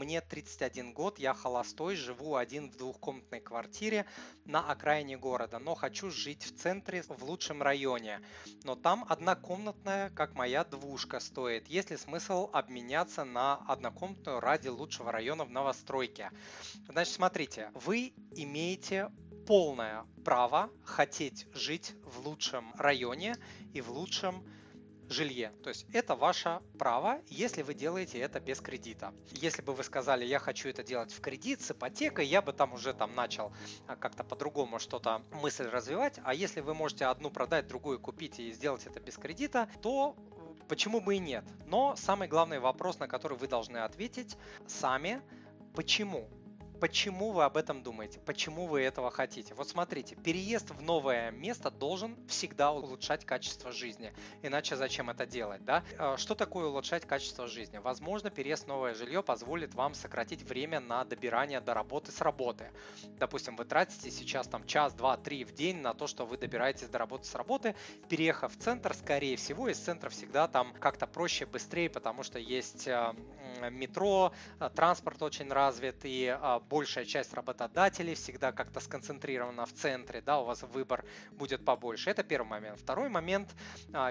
Мне 31 год, я холостой, живу один в двухкомнатной квартире на окраине города, но хочу жить в центре, в лучшем районе. Но там однокомнатная, как моя, двушка стоит. Есть ли смысл обменяться на однокомнатную ради лучшего района в новостройке? Значит, смотрите, вы имеете полное право хотеть жить в лучшем районе и в лучшем жилье. То есть это ваше право, если вы делаете это без кредита. Если бы вы сказали, я хочу это делать в кредит, с ипотекой, я бы там уже начал как-то по-другому что-то мысль развивать. А если вы можете одну продать, другую купить и сделать это без кредита, то почему бы и нет? Но самый главный вопрос, на который вы должны ответить сами, почему? Почему вы об этом думаете? Почему вы этого хотите? Вот смотрите, переезд в новое место должен всегда улучшать качество жизни. Иначе зачем это делать, да? Что такое улучшать качество жизни? Возможно, переезд в новое жилье позволит вам сократить время на добирание до работы с работы. Допустим, вы тратите сейчас там час, два, три в день на то, что вы добираетесь до работы с работы. Переехав в центр, скорее всего, из центра всегда там как-то проще, быстрее, потому что есть метро, транспорт очень развит, и большая часть работодателей всегда как-то сконцентрирована в центре, да, у вас выбор будет побольше. Это первый момент. Второй момент,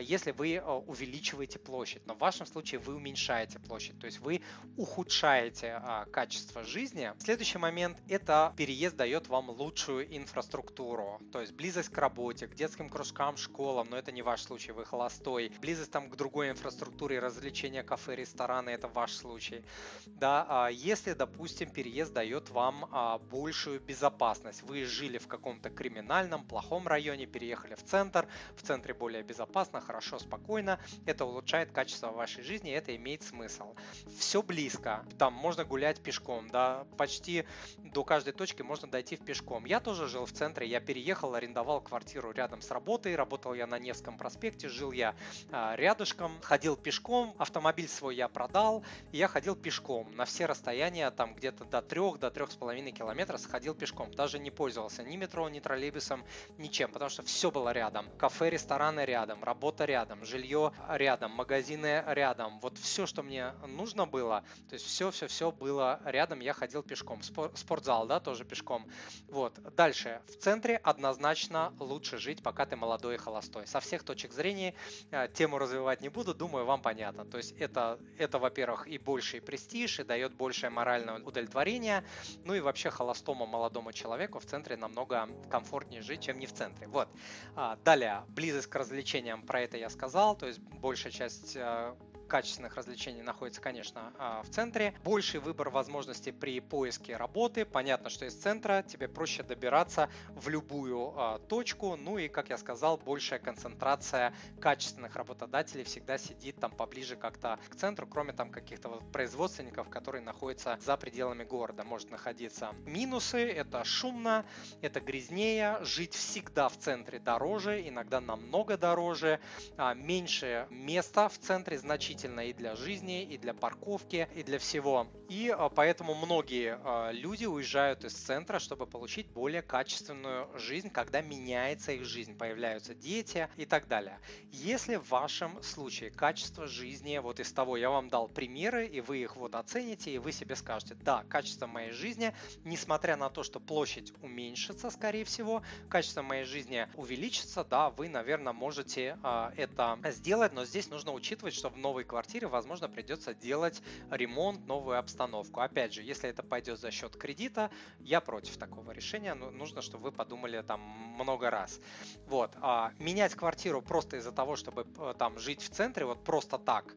если вы увеличиваете площадь, но в вашем случае вы уменьшаете площадь, то есть вы ухудшаете качество жизни. Следующий момент, это переезд дает вам лучшую инфраструктуру, то есть близость к работе, к детским кружкам, школам, но это не ваш случай, вы холостой. Близость там к другой инфраструктуре, развлечения, кафе, рестораны, это ваш случай. Да, если, допустим, переезд дает вам большую безопасность. Вы жили в каком-то криминальном, плохом районе, переехали в центр. В центре более безопасно, хорошо, спокойно. Это улучшает качество вашей жизни, это имеет смысл. Все близко. Там можно гулять пешком, да, почти до каждой точки можно дойти пешком. Я тоже жил в центре, я переехал, арендовал квартиру рядом с работой, работал я на Невском проспекте, жил я рядышком, ходил пешком, автомобиль свой я продал, и я ходил пешком на все расстояния, там где-то до 3-3,5 километра сходил пешком, даже не пользовался ни метро, ни троллейбусом, ничем, потому что все было рядом. Кафе, рестораны рядом, работа рядом, жилье рядом, магазины рядом. Вот все, что мне нужно было, то есть все было рядом, я ходил пешком. Спортзал, да, тоже пешком. Вот. Дальше. В центре однозначно лучше жить, пока ты молодой и холостой. Со всех точек зрения тему развивать не буду, думаю, вам понятно. То есть это во-первых, и больший престиж, и дает большее моральное удовлетворение. Ну и вообще холостому молодому человеку в центре намного комфортнее жить, чем не в центре. Вот. Далее, близость к развлечениям, про это я сказал, то есть большая часть качественных развлечений находится, конечно, в центре. Больший выбор возможностей при поиске работы. Понятно, что из центра тебе проще добираться в любую точку. Ну и, как я сказал, большая концентрация качественных работодателей всегда сидит там поближе как-то к центру, кроме там каких-то вот производственников, которые находятся за пределами города, может находиться. Минусы – это шумно, это грязнее, жить всегда в центре дороже, иногда намного дороже, меньше места в центре значительно. И для жизни, и для парковки, и для всего. И поэтому многие люди уезжают из центра, чтобы получить более качественную жизнь, когда меняется их жизнь, появляются дети и так далее. Если в вашем случае качество жизни, вот из того, я вам дал примеры, и вы их вот оцените, и вы себе скажете, да, качество моей жизни, несмотря на то, что площадь уменьшится, скорее всего, качество моей жизни увеличится, да, вы, наверное, можете это сделать, но здесь нужно учитывать, что в новой квартире, возможно, придется делать ремонт, новую обстановку. Опять же, если это пойдет за счет кредита, я против такого решения. Нужно, чтобы вы подумали там много раз. Вот. Менять квартиру просто из-за того, чтобы там жить в центре, вот просто так,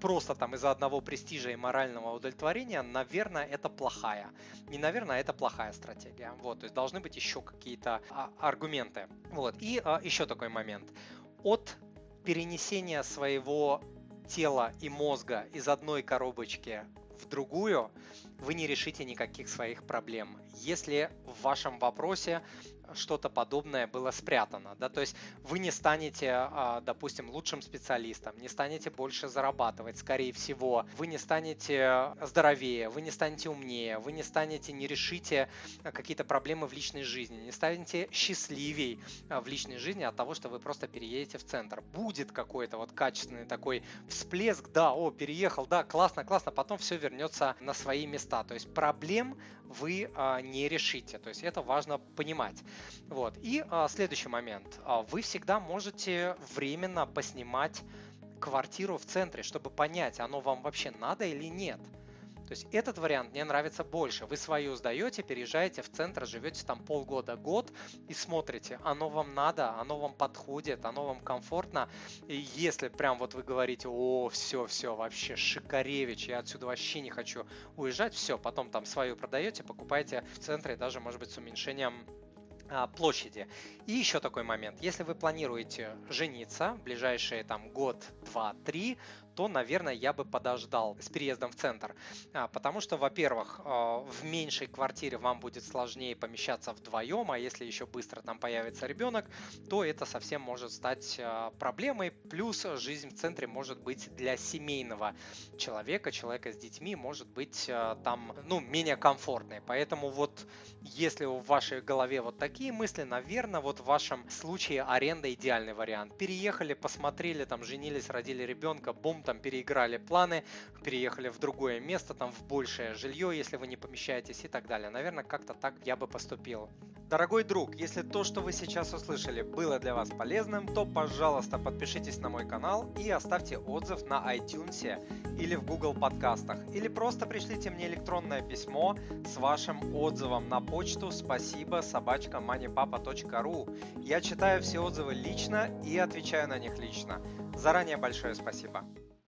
просто там из-за одного престижа и морального удовлетворения, наверное, это плохая. Не наверное, это плохая стратегия. Вот. То есть должны быть еще какие-то аргументы. Вот. И еще такой момент. От перенесения своего тела и мозга из одной коробочки в другую, вы не решите никаких своих проблем. Если в вашем вопросе что-то подобное было спрятано, да, то есть вы не станете, допустим, лучшим специалистом, не станете больше зарабатывать, скорее всего, вы не станете здоровее, вы не станете умнее, вы не станете, не решите какие-то проблемы в личной жизни, не станете счастливей в личной жизни от того, что вы просто переедете в центр. Будет какой-то вот качественный такой всплеск, да, о, переехал, да, классно, классно, потом все вернется на свои места, то есть проблем вы не решите, то есть это важно понимать. Вот. И следующий момент. Вы всегда можете временно поснимать квартиру в центре, чтобы понять, оно вам вообще надо или нет. То есть этот вариант мне нравится больше. Вы свою сдаете, переезжаете в центр, живете там полгода, год и смотрите, оно вам надо, оно вам подходит, оно вам комфортно. И если прям вот вы говорите, о, все, вообще шикаревич, я отсюда вообще не хочу уезжать, все, потом там свою продаете, покупаете в центре, даже, может быть, с уменьшением площади. И еще такой момент. Если вы планируете жениться в ближайшие там год, два, три, то, наверное, я бы подождал с переездом в центр. Потому что, во-первых, в меньшей квартире вам будет сложнее помещаться вдвоем, а если еще быстро там появится ребенок, то это совсем может стать проблемой. Плюс жизнь в центре может быть для семейного человека, человека с детьми, может быть там, ну, менее комфортной. Поэтому вот если в вашей голове вот такие мысли, наверное, вот в вашем случае аренда идеальный вариант. Переехали, посмотрели, там, женились, родили ребенка, бомба, там переиграли планы, переехали в другое место, там в большее жилье, если вы не помещаетесь и так далее. Наверное, как-то так я бы поступил. Дорогой друг, если то, что вы сейчас услышали, было для вас полезным, то, пожалуйста, подпишитесь на мой канал и оставьте отзыв на iTunes или в Google подкастах. Или просто пришлите мне электронное письмо с вашим отзывом на почту спасибо@moneypapa.ru. Я читаю все отзывы лично и отвечаю на них лично. Заранее большое спасибо.